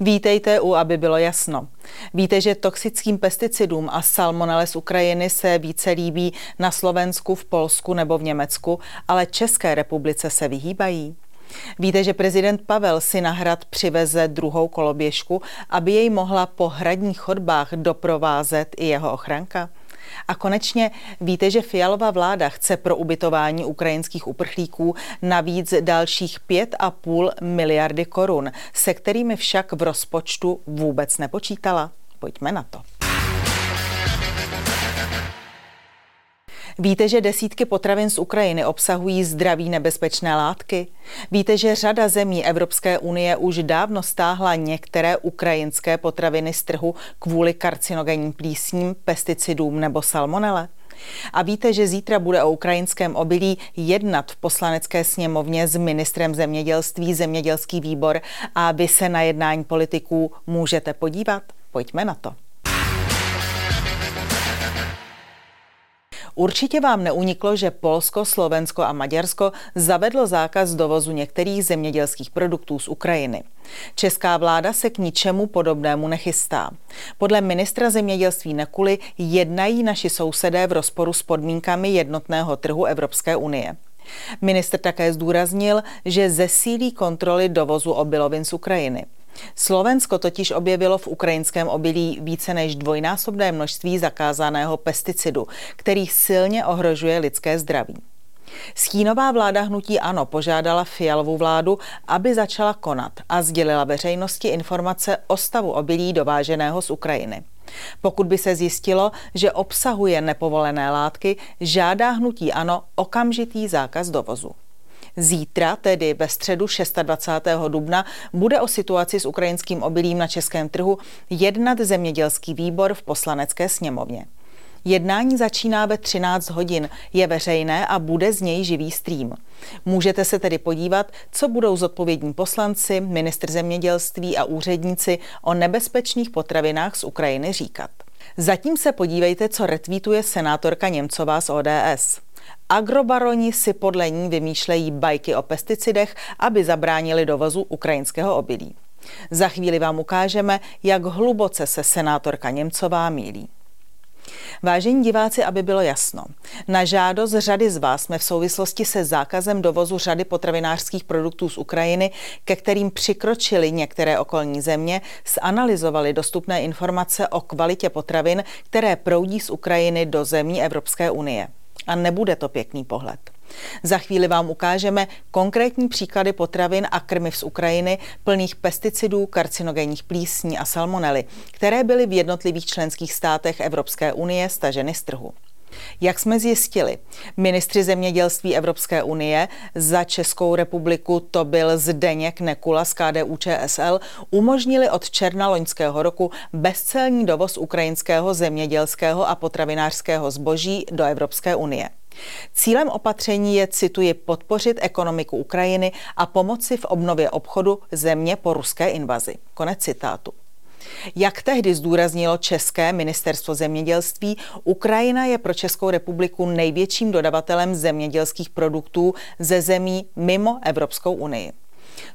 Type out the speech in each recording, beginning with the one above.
Vítejte u Aby bylo jasno. Víte, že toxickým pesticidům a salmonele z Ukrajiny se více líbí na Slovensku, v Polsku nebo v Německu, ale České republice se vyhýbají? Víte, že prezident Pavel si na hrad přiveze druhou koloběžku, aby jej mohla po hradních chodbách doprovázet i jeho ochranka? A konečně víte, že Fialova vláda chce pro ubytování ukrajinských uprchlíků navíc dalších 5,5 miliardy korun, se kterými však v rozpočtu vůbec nepočítala. Pojďme na to. Víte, že desítky potravin z Ukrajiny obsahují zdraví nebezpečné látky? Víte, že řada zemí Evropské unie už dávno stáhla některé ukrajinské potraviny z trhu kvůli karcinogenním plísním, pesticidům nebo salmonele? A víte, že zítra bude o ukrajinském obilí jednat v Poslanecké sněmovně s ministrem zemědělství zemědělský výbor a vy se na jednání politiků můžete podívat? Pojďme na to. Určitě vám neuniklo, že Polsko, Slovensko a Maďarsko zavedlo zákaz dovozu některých zemědělských produktů z Ukrajiny. Česká vláda se k ničemu podobnému nechystá. Podle ministra zemědělství Nekuly jednají naši sousedé v rozporu s podmínkami jednotného trhu Evropské unie. Ministr také zdůraznil, že zesílí kontroly dovozu obilovin z Ukrajiny. Slovensko totiž objevilo v ukrajinském obilí více než dvojnásobné množství zakázaného pesticidu, který silně ohrožuje lidské zdraví. Stínová vláda Hnutí Ano požádala Fialovu vládu, aby začala konat a sdělila veřejnosti informace o stavu obilí dováženého z Ukrajiny. Pokud by se zjistilo, že obsahuje nepovolené látky, žádá Hnutí Ano okamžitý zákaz dovozu. Zítra, tedy ve středu 26. dubna, bude o situaci s ukrajinským obilím na českém trhu jednat zemědělský výbor v Poslanecké sněmovně. Jednání začíná ve 13 hodin, je veřejné a bude z něj živý stream. Můžete se tedy podívat, co budou zodpovědní poslanci, ministr zemědělství a úředníci o nebezpečných potravinách z Ukrajiny říkat. Zatím se podívejte, co retweetuje senátorka Němcová z ODS. Agrobaroni si podle ní vymýšlejí bajky o pesticidech, aby zabránili dovozu ukrajinského obilí. Za chvíli vám ukážeme, jak hluboce se senátorka Němcová mýlí. Vážení diváci, aby bylo jasno. Na žádost řady z vás jsme v souvislosti se zákazem dovozu řady potravinářských produktů z Ukrajiny, ke kterým přikročily některé okolní země, zanalyzovali dostupné informace o kvalitě potravin, které proudí z Ukrajiny do zemí Evropské unie. A nebude to pěkný pohled. Za chvíli vám ukážeme konkrétní příklady potravin a krmiv z Ukrajiny plných pesticidů, karcinogenních plísní a salmonely, které byly v jednotlivých členských státech Evropské unie staženy z trhu. Jak jsme zjistili, ministři zemědělství Evropské unie za Českou republiku, to byl Zdeněk Nekula z KDU ČSL, umožnili od června loňského roku bezcelní dovoz ukrajinského zemědělského a potravinářského zboží do Evropské unie. Cílem opatření je, cituji, podpořit ekonomiku Ukrajiny a pomoci v obnově obchodu země po ruské invazi. Konec citátu. Jak tehdy zdůraznilo České ministerstvo zemědělství, Ukrajina je pro Českou republiku největším dodavatelem zemědělských produktů ze zemí mimo Evropskou unii.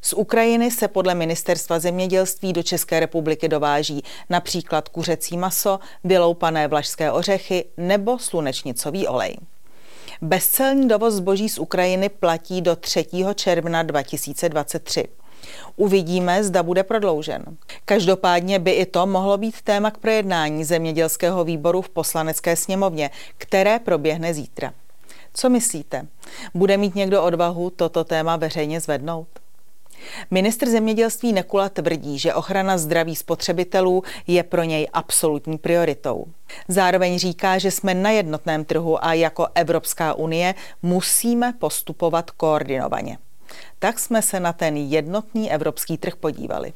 Z Ukrajiny se podle ministerstva zemědělství do České republiky dováží například kuřecí maso, vyloupané vlašské ořechy nebo slunečnicový olej. Bezcelní dovoz zboží z Ukrajiny platí do 3. června 2023. Uvidíme, zda bude prodloužen. Každopádně by i to mohlo být téma k projednání zemědělského výboru v Poslanecké sněmovně, které proběhne zítra. Co myslíte? Bude mít někdo odvahu toto téma veřejně zvednout? Ministr zemědělství Nekula tvrdí, že ochrana zdraví spotřebitelů je pro něj absolutní prioritou. Zároveň říká, že jsme na jednotném trhu a jako Evropská unie musíme postupovat koordinovaně. Tak jsme se na ten jednotný evropský trh podívali.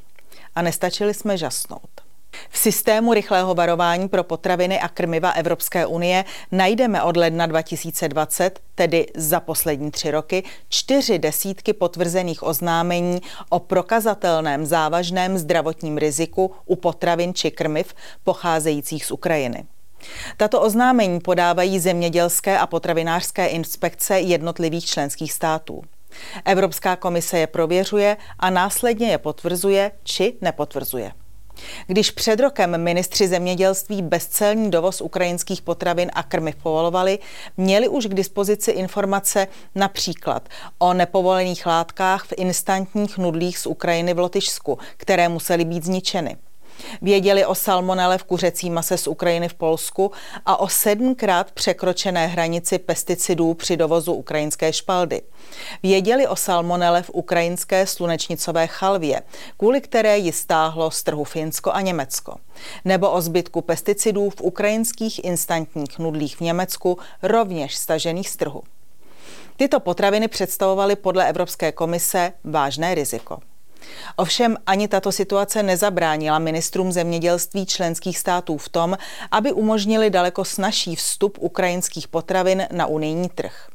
A nestačili jsme žasnout. V systému rychlého varování pro potraviny a krmiva Evropské unie najdeme od ledna 2020, tedy za poslední 3 roky, 4 desítky potvrzených oznámení o prokazatelném závažném zdravotním riziku u potravin či krmiv pocházejících z Ukrajiny. Tato oznámení podávají zemědělské a potravinářské inspekce jednotlivých členských států. Evropská komise je prověřuje a následně je potvrzuje či nepotvrzuje. Když před rokem ministři zemědělství bezcelní dovoz ukrajinských potravin a krmiv povolovali, měli už k dispozici informace například o nepovolených látkách v instantních nudlích z Ukrajiny v Lotyšsku, které musely být zničeny. Věděli o salmonele v kuřecí mase z Ukrajiny v Polsku a o 7krát překročené hranici pesticidů při dovozu ukrajinské špaldy. Věděli o salmonele v ukrajinské slunečnicové chalvě, kvůli které ji stáhlo z trhu Finsko a Německo. Nebo o zbytku pesticidů v ukrajinských instantních nudlích v Německu, rovněž stažených z trhu. Tyto potraviny představovaly podle Evropské komise vážné riziko. Ovšem ani tato situace nezabránila ministrům zemědělství členských států v tom, aby umožnili daleko snazší vstup ukrajinských potravin na unijní trh.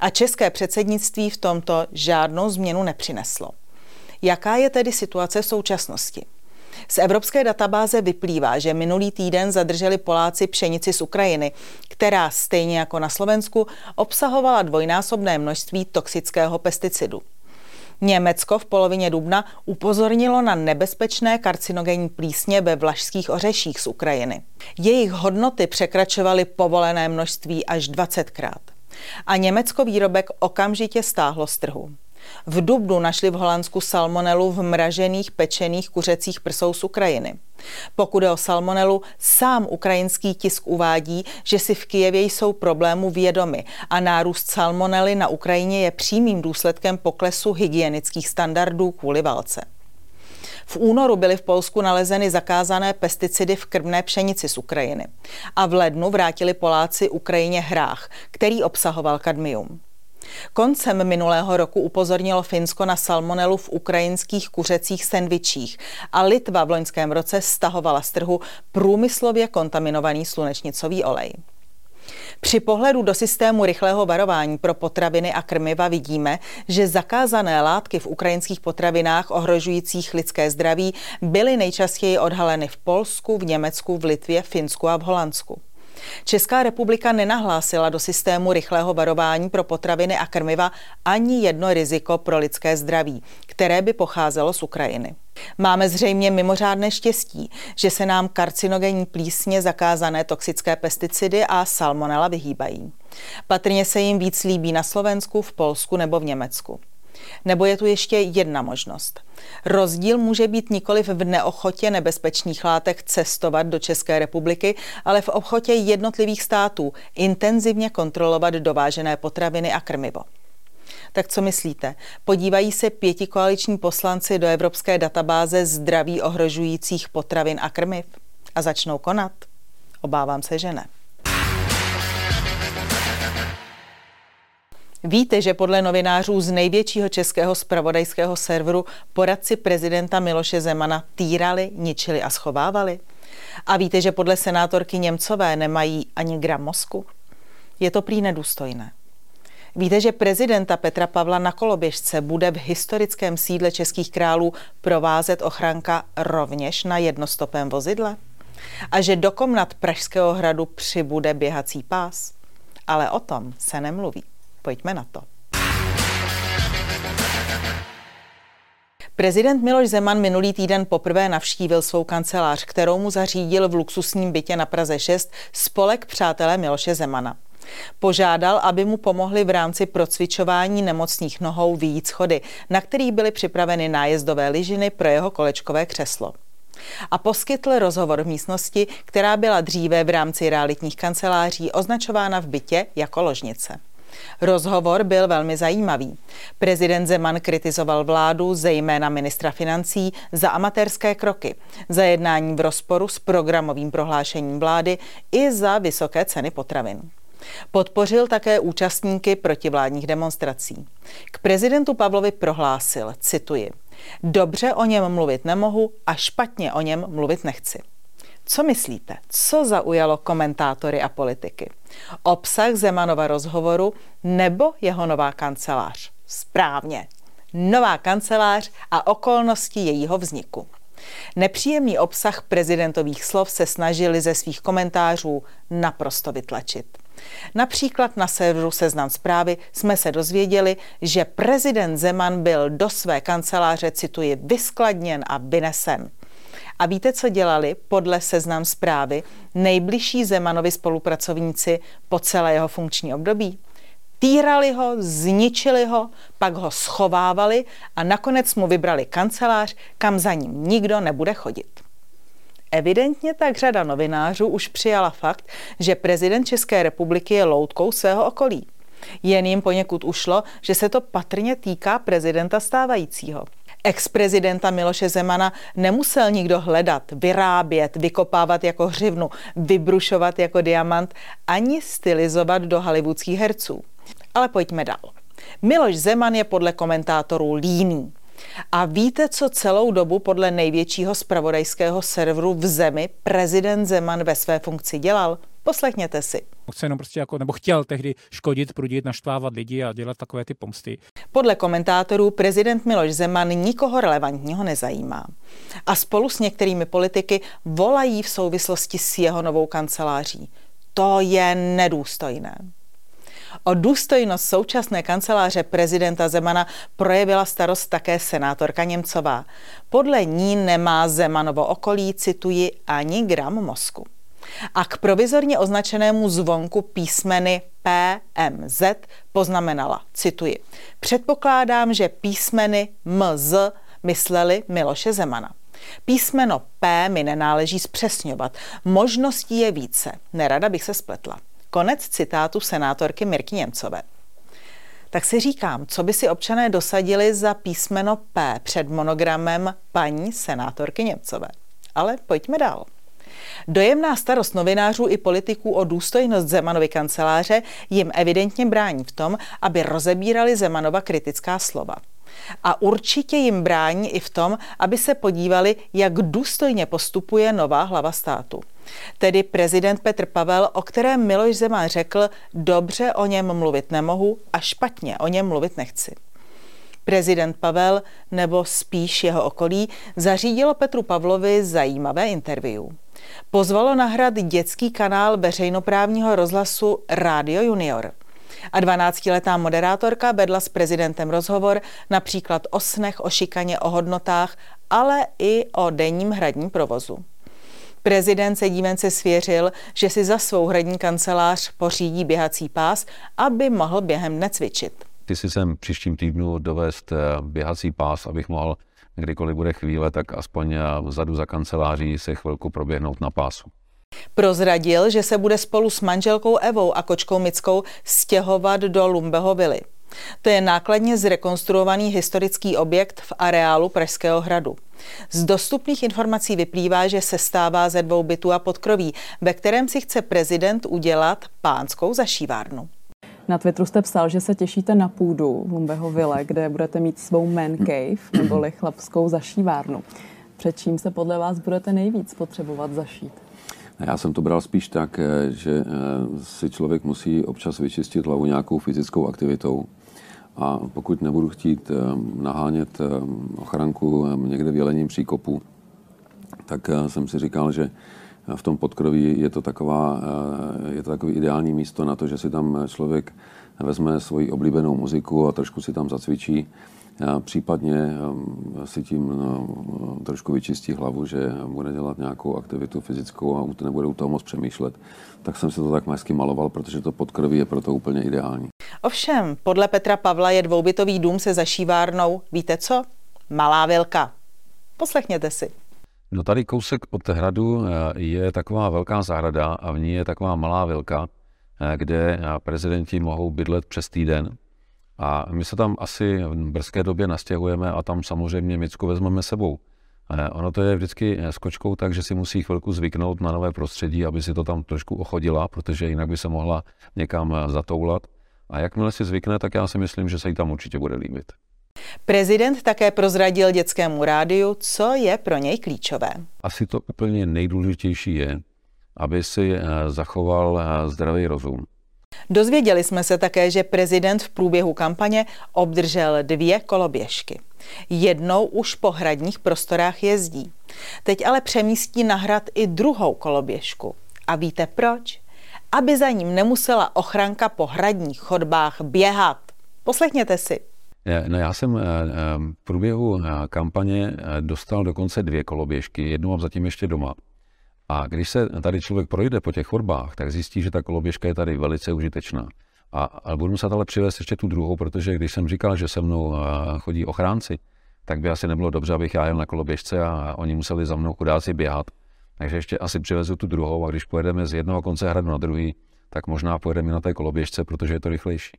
A české předsednictví v tomto žádnou změnu nepřineslo. Jaká je tedy situace v současnosti? Z evropské databáze vyplývá, že minulý týden zadrželi Poláci pšenici z Ukrajiny, která stejně jako na Slovensku obsahovala dvojnásobné množství toxického pesticidu. Německo v polovině dubna upozornilo na nebezpečné karcinogenní plísně ve vlašských ořeších z Ukrajiny. Jejich hodnoty překračovaly povolené množství až 20krát. A Německo výrobek okamžitě stáhlo z trhu. V dubnu našli v Holandsku salmonelu v mražených pečených kuřecích prsou z Ukrajiny. Pokud je o salmonelu, sám ukrajinský tisk uvádí, že si v Kyjevě jsou problému vědomi a nárůst salmonely na Ukrajině je přímým důsledkem poklesu hygienických standardů kvůli válce. V únoru byly v Polsku nalezeny zakázané pesticidy v krmné pšenici z Ukrajiny a v lednu vrátili Poláci Ukrajině hrách, který obsahoval kadmium. Koncem minulého roku upozornilo Finsko na salmonelu v ukrajinských kuřecích sendvičích a Litva v loňském roce stahovala z trhu průmyslově kontaminovaný slunečnicový olej. Při pohledu do systému rychlého varování pro potraviny a krmiva vidíme, že zakázané látky v ukrajinských potravinách ohrožujících lidské zdraví byly nejčastěji odhaleny v Polsku, v Německu, v Litvě, Finsku a v Holandsku. Česká republika nenahlásila do systému rychlého varování pro potraviny a krmiva ani jedno riziko pro lidské zdraví, které by pocházelo z Ukrajiny. Máme zřejmě mimořádné štěstí, že se nám karcinogenní plísně, zakázané toxické pesticidy a salmonella vyhýbají. Patrně se jim víc líbí na Slovensku, v Polsku nebo v Německu. Nebo je tu ještě jedna možnost. Rozdíl může být nikoliv v neochotě nebezpečných látek cestovat do České republiky, ale v ochotě jednotlivých států intenzivně kontrolovat dovážené potraviny a krmivo. Tak co myslíte? Podívají se pětikoaliční poslanci do evropské databáze zdraví ohrožujících potravin a krmiv? A začnou konat? Obávám se, že ne. Víte, že podle novinářů z největšího českého zpravodajského serveru poradci prezidenta Miloše Zemana týrali, ničili a schovávali? A víte, že podle senátorky Němcové nemají ani gram mozku? Je to prý nedůstojné. Víte, že prezidenta Petra Pavla na koloběžce bude v historickém sídle českých králů provázet ochranka rovněž na jednostopém vozidle? A že do komnat Pražského hradu přibude běhací pás? Ale o tom se nemluví. Pojďme na to. Prezident Miloš Zeman minulý týden poprvé navštívil svou kancelář, kterou mu zařídil v luxusním bytě na Praze 6 spolek Přátelé Miloše Zemana. Požádal, aby mu pomohli v rámci procvičování nemocných nohou vyjít schody, na kterých byly připraveny nájezdové lyžiny pro jeho kolečkové křeslo. A poskytl rozhovor v místnosti, která byla dříve v rámci realitních kanceláří označována v bytě jako ložnice. Rozhovor byl velmi zajímavý. Prezident Zeman kritizoval vládu, zejména ministra financí, za amatérské kroky, za jednání v rozporu s programovým prohlášením vlády i za vysoké ceny potravin. Podpořil také účastníky protivládních demonstrací. K prezidentu Pavlovi prohlásil, cituji, "Dobře o něm mluvit nemohu a špatně o něm mluvit nechci." Co myslíte, co zaujalo komentátory a politiky? Obsah Zemanova rozhovoru nebo jeho nová kancelář? Správně, nová kancelář a okolnosti jejího vzniku. Nepříjemný obsah prezidentových slov se snažili ze svých komentářů naprosto vytlačit. Například na serveru Seznam zprávy jsme se dozvěděli, že prezident Zeman byl do své kanceláře, cituji, vyskladněn a vynesen. A víte, co dělali podle Seznam zprávy nejbližší Zemanovi spolupracovníci po celé jeho funkční období? Týrali ho, zničili ho, pak ho schovávali a nakonec mu vybrali kancelář, kam za ním nikdo nebude chodit. Evidentně tak řada novinářů už přijala fakt, že prezident České republiky je loutkou svého okolí. Jen jim poněkud ušlo, že se to patrně týká prezidenta stávajícího. Ex-prezidenta Miloše Zemana nemusel nikdo hledat, vyrábět, vykopávat jako hřivnu, vybrušovat jako diamant, ani stylizovat do hollywoodských herců. Ale pojďme dál. Miloš Zeman je podle komentátorů líný. A víte, co celou dobu podle největšího zpravodajského serveru v zemi prezident Zeman ve své funkci dělal? Poslechněte si. Chce jenom prostě jako, nebo chtěl tehdy škodit, prudit, naštvávat lidi a dělat takové ty pomsty. Podle komentátorů prezident Miloš Zeman nikoho relevantního nezajímá. A spolu s některými politiky volají v souvislosti s jeho novou kanceláří. To je nedůstojné. O důstojnost současné kanceláře prezidenta Zemana projevila starost také senátorka Němcová. Podle ní nemá Zemanovo okolí, cituji, ani gram mozku. A k provizorně označenému zvonku písmeny PMZ poznamenala, cituji, předpokládám, že písmeny MZ mysleli Miloše Zemana. Písmeno P mi nenáleží zpřesňovat, možností je více, nerada bych se spletla. Konec citátu senátorky Mirky Němcové. Tak si říkám, co by si občané dosadili za písmeno P před monogramem paní senátorky Němcové. Ale pojďme dál. Dojemná starost novinářů i politiků o důstojnost Zemanovy kanceláře jim evidentně brání v tom, aby rozebírali Zemanova kritická slova. A určitě jim brání i v tom, aby se podívali, jak důstojně postupuje nová hlava státu. Tedy prezident Petr Pavel, o kterém Miloš Zeman řekl, dobře o něm mluvit nemohu a špatně o něm mluvit nechci. Prezident Pavel, nebo spíš jeho okolí, zařídilo Petru Pavlovi zajímavé interview. Pozvalo na Hrad dětský kanál veřejnoprávního rozhlasu Rádio Junior. A 12letá moderátorka vedla s prezidentem rozhovor například o snech, o šikaně, o hodnotách, ale i o denním hradním provozu. Prezident se dívence svěřil, že si za svou hradní kancelář pořídí běhací pás, aby mohl během dne cvičit. Chci si sem příštím týdnu dovést běhací pás, abych mohl, kdykoliv bude chvíle, tak aspoň vzadu za kanceláří se chvilku proběhnout na pásu. Prozradil, že se bude spolu s manželkou Evou a kočkou Mickou stěhovat do Lumbeho vily. To je nákladně zrekonstruovaný historický objekt v areálu Pražského hradu. Z dostupných informací vyplývá, že se stává ze 2 bytů a podkroví, ve kterém si chce prezident udělat pánskou zašívárnu. Na Twitteru jste psal, že se těšíte na půdu v Lumbeho vile, kde budete mít svou man cave, neboli chlapskou zašívárnu. Před čím se podle vás budete nejvíc potřebovat zašít? Já jsem to bral spíš tak, že si člověk musí občas vyčistit hlavu nějakou fyzickou aktivitou. A pokud nebudu chtít nahánět ochranku někde v Jelením příkopu, tak jsem si říkal, že v tom podkroví je to takové ideální místo na to, že si tam člověk vezme svoji oblíbenou muziku a trošku si tam zacvičí. Případně si tím trošku vyčistí hlavu, že bude dělat nějakou aktivitu fyzickou a nebude u toho moc přemýšlet. Tak jsem se to tak hezky maloval, protože to podkroví je proto úplně ideální. Ovšem, podle Petra Pavla je 2bytový dům se zašívárnou, víte co? Malá vilka. Poslechněte si. No tady kousek od hradu je taková velká zahrada a v ní je taková malá vilka, kde prezidenti mohou bydlet přes týden. A my se tam asi v brzké době nastěhujeme a tam samozřejmě Micku vezmeme sebou. Ono to je vždycky s kočkou tak, že si musí chvilku zvyknout na nové prostředí, aby si to tam trošku ochodila, protože jinak by se mohla někam zatoulat. A jakmile si zvykne, tak já si myslím, že se jí tam určitě bude líbit. Prezident také prozradil dětskému rádiu, co je pro něj klíčové. Asi to úplně nejdůležitější je, aby si zachoval zdravý rozum. Dozvěděli jsme se také, že prezident v průběhu kampaně obdržel 2 koloběžky. Jednou už po hradních prostorách jezdí. Teď ale přemístí na hrad i druhou koloběžku. A víte proč? aby za ním nemusela ochranka po hradních chodbách běhat. Poslechněte si. No, já jsem v průběhu kampaně dostal dokonce 2 koloběžky, jednu mám zatím ještě doma. A když se tady člověk projde po těch chodbách, tak zjistí, že ta koloběžka je tady velice užitečná. A budu muset ale přivést ještě tu druhou, protože když jsem říkal, že se mnou chodí ochránci, tak by asi nebylo dobře, abych já jel na koloběžce a oni museli za mnou chudáci běhat. Takže ještě asi přivezu tu druhou a když pojedeme z jednoho konce hradu na druhý, tak možná pojedeme na té koloběžce, protože je to rychlejší.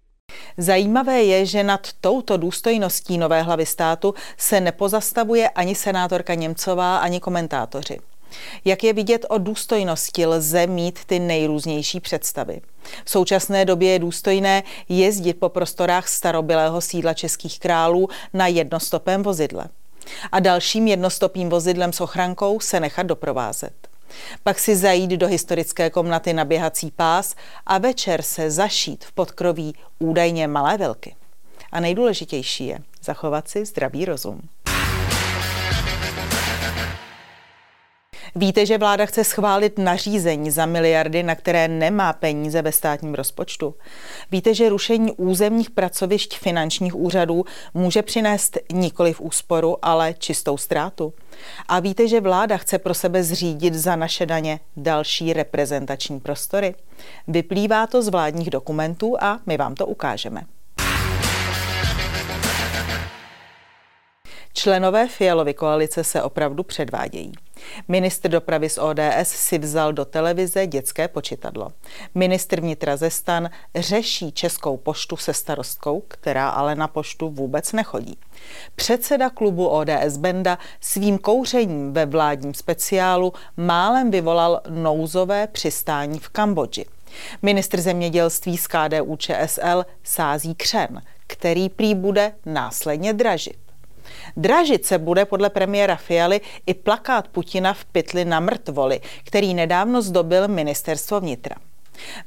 Zajímavé je, že nad touto důstojností nové hlavy státu se nepozastavuje ani senátorka Němcová, ani komentátoři. Jak je vidět, o důstojnosti lze mít ty nejrůznější představy. V současné době je důstojné jezdit po prostorách starobylého sídla českých králů na jednostopém vozidle. A dalším jednostopým vozidlem s ochrankou se nechat doprovázet. Pak si zajít do historické komnaty na běhací pás a večer se zašít v podkroví údajně malé velky. A nejdůležitější je zachovat si zdravý rozum. Víte, že vláda chce schválit nařízení za miliardy, na které nemá peníze ve státním rozpočtu? Víte, že rušení územních pracovišť finančních úřadů může přinést nikoliv úsporu, ale čistou ztrátu? A víte, že vláda chce pro sebe zřídit za naše daně další reprezentační prostory? Vyplývá to z vládních dokumentů a my vám to ukážeme. Členové Fialovy koalice se opravdu předvádějí. Ministr dopravy z ODS si vzal do televize dětské počitadlo. Ministr vnitra Zestan řeší Českou poštu se starostkou, která ale na poštu vůbec nechodí. Předseda klubu ODS Benda svým kouřením ve vládním speciálu málem vyvolal nouzové přistání v Kambodži. Ministr zemědělství z KDU ČSL sází křen, který prý bude následně dražit. Dražit se bude podle premiéra Fialy i plakát Putina v pytli na mrtvoli, který nedávno zdobil ministerstvo vnitra.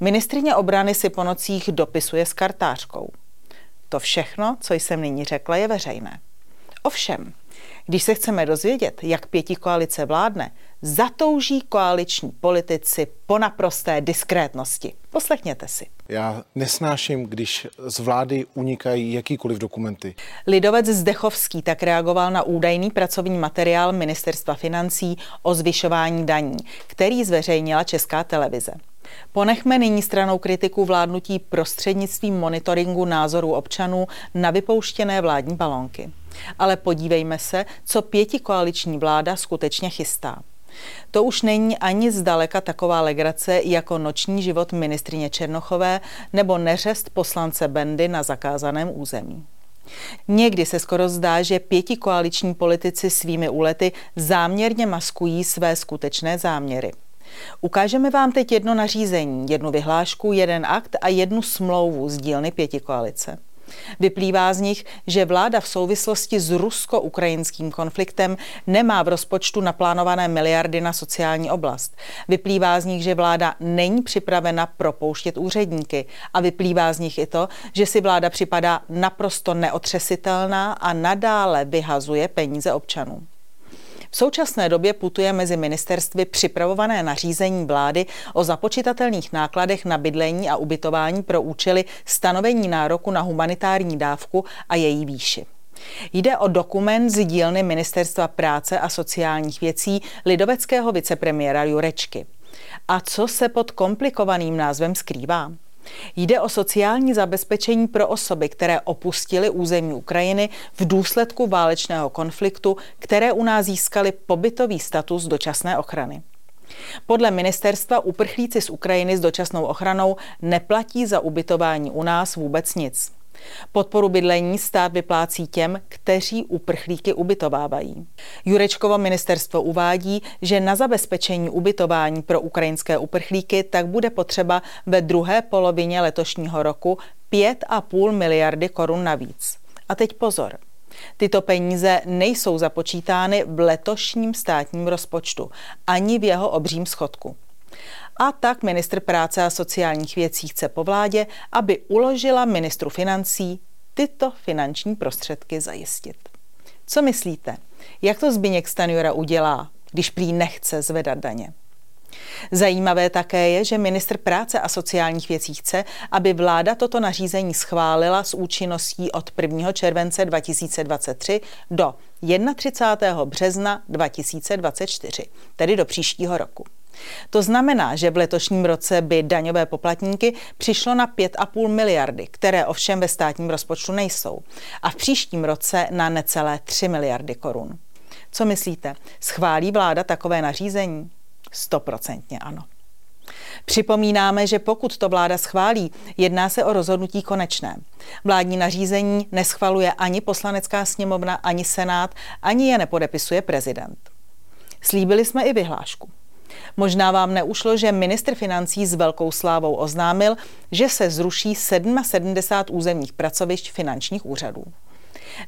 Ministryně obrany si po nocích dopisuje s kartářkou. To všechno, co jsem nyní řekla, je veřejné. Ovšem, když se chceme dozvědět, jak pětikoalice vládne, zatouží koaliční politici po naprosté diskrétnosti. Poslechněte si. Já nesnáším, když z vlády unikají jakýkoliv dokumenty. Lidovec Zdechovský tak reagoval na údajný pracovní materiál Ministerstva financí o zvyšování daní, který zveřejnila Česká televize. Ponechme nyní stranou kritiku vládnutí prostřednictvím monitoringu názorů občanů na vypouštěné vládní balonky. Ale podívejme se, co pětikoaliční vláda skutečně chystá. To už není ani zdaleka taková legrace jako noční život ministryně Černochové nebo neřest poslance Bendy na zakázaném území. Někdy se skoro zdá, že pětikoaliční politici svými úlety záměrně maskují své skutečné záměry. Ukážeme vám teď jedno nařízení, jednu vyhlášku, jeden akt a jednu smlouvu z dílny pětikoalice. Vyplývá z nich, že vláda v souvislosti s rusko-ukrajinským konfliktem nemá v rozpočtu naplánované miliardy na sociální oblast. Vyplývá z nich, že vláda není připravena propouštět úředníky. A vyplývá z nich i to, že si vláda připadá naprosto neotřesitelná a nadále vyhazuje peníze občanů. V současné době putuje mezi ministerstvy připravované nařízení vlády o započitatelných nákladech na bydlení a ubytování pro účely stanovení nároku na humanitární dávku a její výši. Jde o dokument z dílny Ministerstva práce a sociálních věcí lidoveckého vicepremiéra Jurečky. A co se pod komplikovaným názvem skrývá? Jde o sociální zabezpečení pro osoby, které opustily území Ukrajiny v důsledku válečného konfliktu, které u nás získaly pobytový status dočasné ochrany. Podle ministerstva uprchlíci z Ukrajiny s dočasnou ochranou neplatí za ubytování u nás vůbec nic. Podporu bydlení stát vyplácí těm, kteří uprchlíky ubytovávají. Jurečkovo ministerstvo uvádí, že na zabezpečení ubytování pro ukrajinské uprchlíky tak bude potřeba ve druhé polovině letošního roku 5,5 miliardy korun navíc. A teď pozor. Tyto peníze nejsou započítány v letošním státním rozpočtu, ani v jeho obřím schodku. A tak ministr práce a sociálních věcí chce po vládě, aby uložila ministru financí tyto finanční prostředky zajistit. Co myslíte? Jak to Zbyněk Stanjura udělá, když prý nechce zvedat daně? Zajímavé také je, že ministr práce a sociálních věcí chce, aby vláda toto nařízení schválila s účinností od 1. července 2023 do 31. března 2024, tedy do příštího roku. To znamená, že v letošním roce by daňové poplatníky přišlo na 5,5 miliardy, které ovšem ve státním rozpočtu nejsou, a v příštím roce na necelé 3 miliardy korun. Co myslíte, schválí vláda takové nařízení? 100% ano. Připomínáme, že pokud to vláda schválí, jedná se o rozhodnutí konečné. Vládní nařízení neschvaluje ani Poslanecká sněmovna, ani Senát, ani je nepodepisuje prezident. Slíbili jsme i vyhlášku. Možná vám neušlo, že ministr financí s velkou slávou oznámil, že se zruší 77 územních pracovišť finančních úřadů.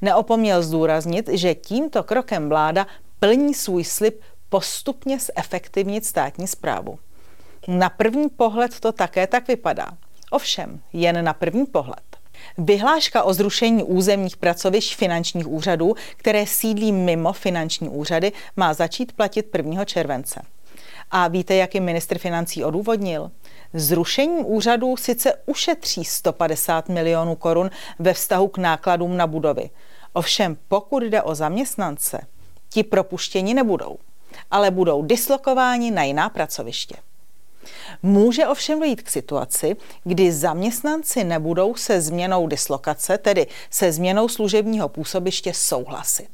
Neopomněl zdůraznit, že tímto krokem vláda plní svůj slib postupně zefektivnit státní správu. Na první pohled to také tak vypadá. Ovšem, jen na první pohled. Vyhláška o zrušení územních pracovišť finančních úřadů, které sídlí mimo finanční úřady, má začít platit 1. července. A víte, jak ji ministr financí odůvodnil? Zrušení úřadů sice ušetří 150 milionů korun ve vztahu k nákladům na budovy. Ovšem, pokud jde o zaměstnance, ti propuštěni nebudou, ale budou dislokováni na jiná pracoviště. Může ovšem dojít k situaci, kdy zaměstnanci nebudou se změnou dislokace, tedy se změnou služebního působiště, souhlasit.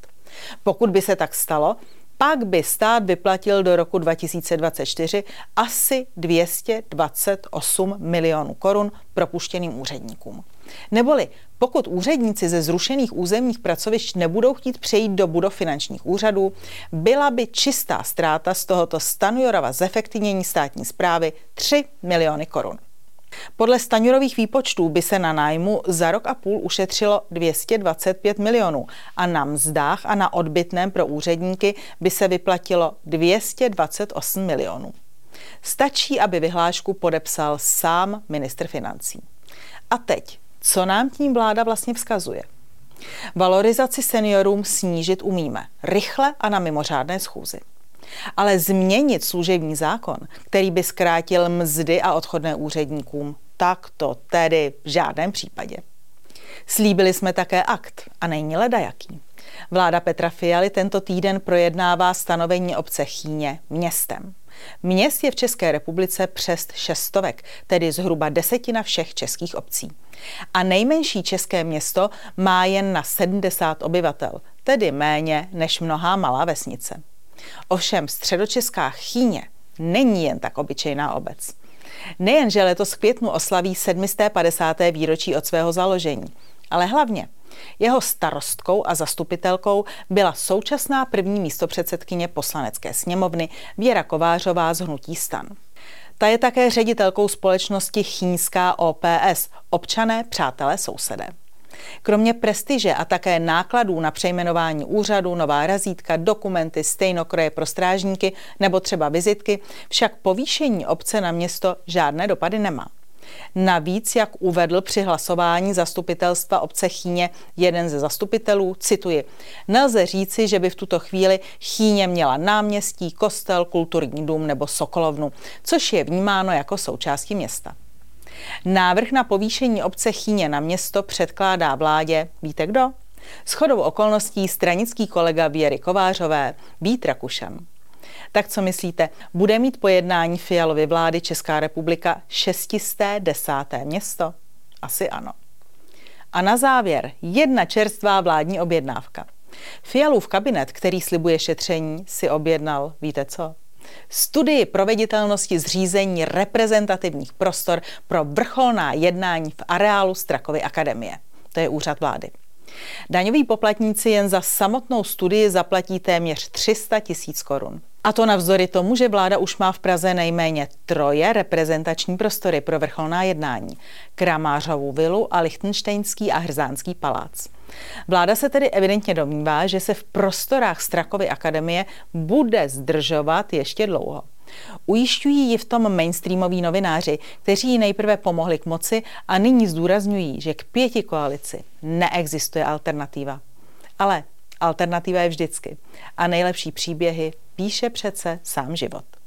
Pokud by se tak stalo, pak by stát vyplatil do roku 2024 asi 228 milionů korun propuštěným úředníkům. Neboli pokud úředníci ze zrušených územních pracovišť nebudou chtít přejít do budov finančních úřadů, byla by čistá ztráta z tohoto Stanjurova zefektivnění státní správy 3 miliony korun. Podle Stanjurových výpočtů by se na nájmu za rok a půl ušetřilo 225 milionů a na mzdách a na odbytném pro úředníky by se vyplatilo 228 milionů. Stačí, aby vyhlášku podepsal sám ministr financí. A teď, co nám tím vláda vlastně vzkazuje? Valorizaci seniorům snížit umíme, rychle a na mimořádné schůzi. Ale změnit služební zákon, který by zkrátil mzdy a odchodné úředníkům, tak to tedy v žádném případě. Slíbili jsme také akt, a není ledajaký. Vláda Petra Fialy tento týden projednává stanovení obce Chýně městem. Měst je v České republice přes 600, tedy zhruba 10% všech českých obcí. A nejmenší české město má jen na 70 obyvatel, tedy méně než mnohá malá vesnice. Ovšem středočeská Chýně není jen tak obyčejná obec. Nejenže letos v květnu oslaví 750. výročí od svého založení, ale hlavně jeho starostkou a zastupitelkou byla současná první místopředsedkyně Poslanecké sněmovny Věra Kovářová z Hnutí Stan. Ta je také ředitelkou společnosti Chýňská OPS – Občané, přátelé, sousedé. Kromě prestiže a také nákladů na přejmenování úřadu, nová razítka, dokumenty, stejnokroje pro strážníky nebo třeba vizitky, však povýšení obce na město žádné dopady nemá. Navíc, jak uvedl při hlasování zastupitelstva obce Chýně jeden ze zastupitelů, cituji, nelze říci, že by v tuto chvíli Chýně měla náměstí, kostel, kulturní dům nebo sokolovnu, což je vnímáno jako součástí města. Návrh na povýšení obce Chýně na město předkládá vládě, víte kdo? Shodou okolností stranický kolega Věry Kovářové, Vít Rakušan. Tak co myslíte, bude mít po jednání Fialovy vlády Česká republika 610. město? Asi ano. A na závěr jedna čerstvá vládní objednávka. Fialův kabinet, který slibuje šetření, si objednal, víte co? Studii proveditelnosti zřízení reprezentativních prostor pro vrcholná jednání v areálu Strakovy akademie. To je úřad vlády. Daňoví poplatníci jen za samotnou studii zaplatí téměř 300 tisíc korun. A to navzdory tomu, že vláda už má v Praze nejméně 3 reprezentační prostory pro vrcholná jednání. Kramářovu vilu a Lichtenštejnský a Hrzánský palác. Vláda se tedy evidentně domnívá, že se v prostorách Strakovy akademie bude zdržovat ještě dlouho. Ujišťují ji v tom mainstreamoví novináři, kteří ji nejprve pomohli k moci a nyní zdůrazňují, že k pětikoalici neexistuje alternativa. Ale alternativa je vždycky a nejlepší příběhy píše přece sám život.